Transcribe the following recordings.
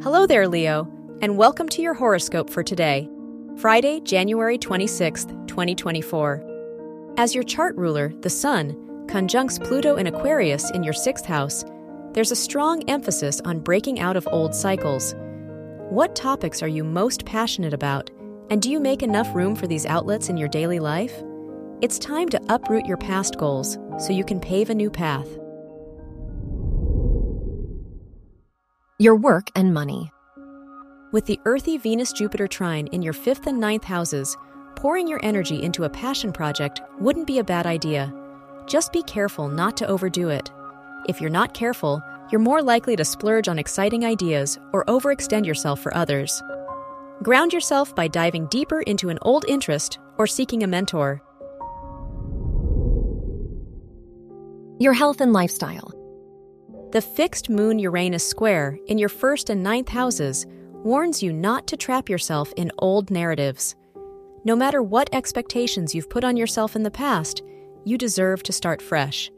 Hello there, Leo, and welcome to your horoscope for today, Friday, January 26, 2024. As your chart ruler, the Sun, conjuncts Pluto in Aquarius in your 6th house, there's a strong emphasis on breaking out of old cycles. What topics are you most passionate about, and do you make enough room for these outlets in your daily life? It's time to uproot your past goals so you can pave a new path. Your work and money. With the earthy Venus-Jupiter trine in your 5th and 9th houses, pouring your energy into a passion project wouldn't be a bad idea. Just be careful not to overdo it. If you're not careful, you're more likely to splurge on exciting ideas or overextend yourself for others. Ground yourself by diving deeper into an old interest or seeking a mentor. Your health and lifestyle. The fixed Moon-Uranus square in your 1st and 9th houses warns you not to trap yourself in old narratives. No matter what expectations you've put on yourself in the past, you deserve to start fresh.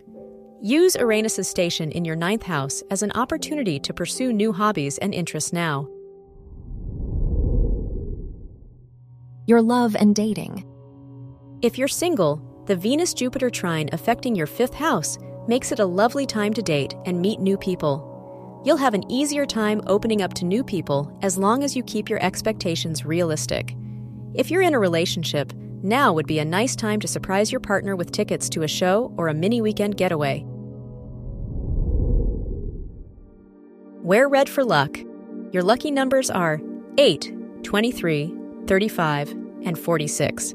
Use Uranus's station in your 9th house as an opportunity to pursue new hobbies and interests now. Your love and dating. If you're single, the Venus-Jupiter trine affecting your 5th house makes it a lovely time to date and meet new people. You'll have an easier time opening up to new people as long as you keep your expectations realistic. If you're in a relationship, now would be a nice time to surprise your partner with tickets to a show or a mini-weekend getaway. Wear red for luck. Your lucky numbers are 8, 23, 35, and 46.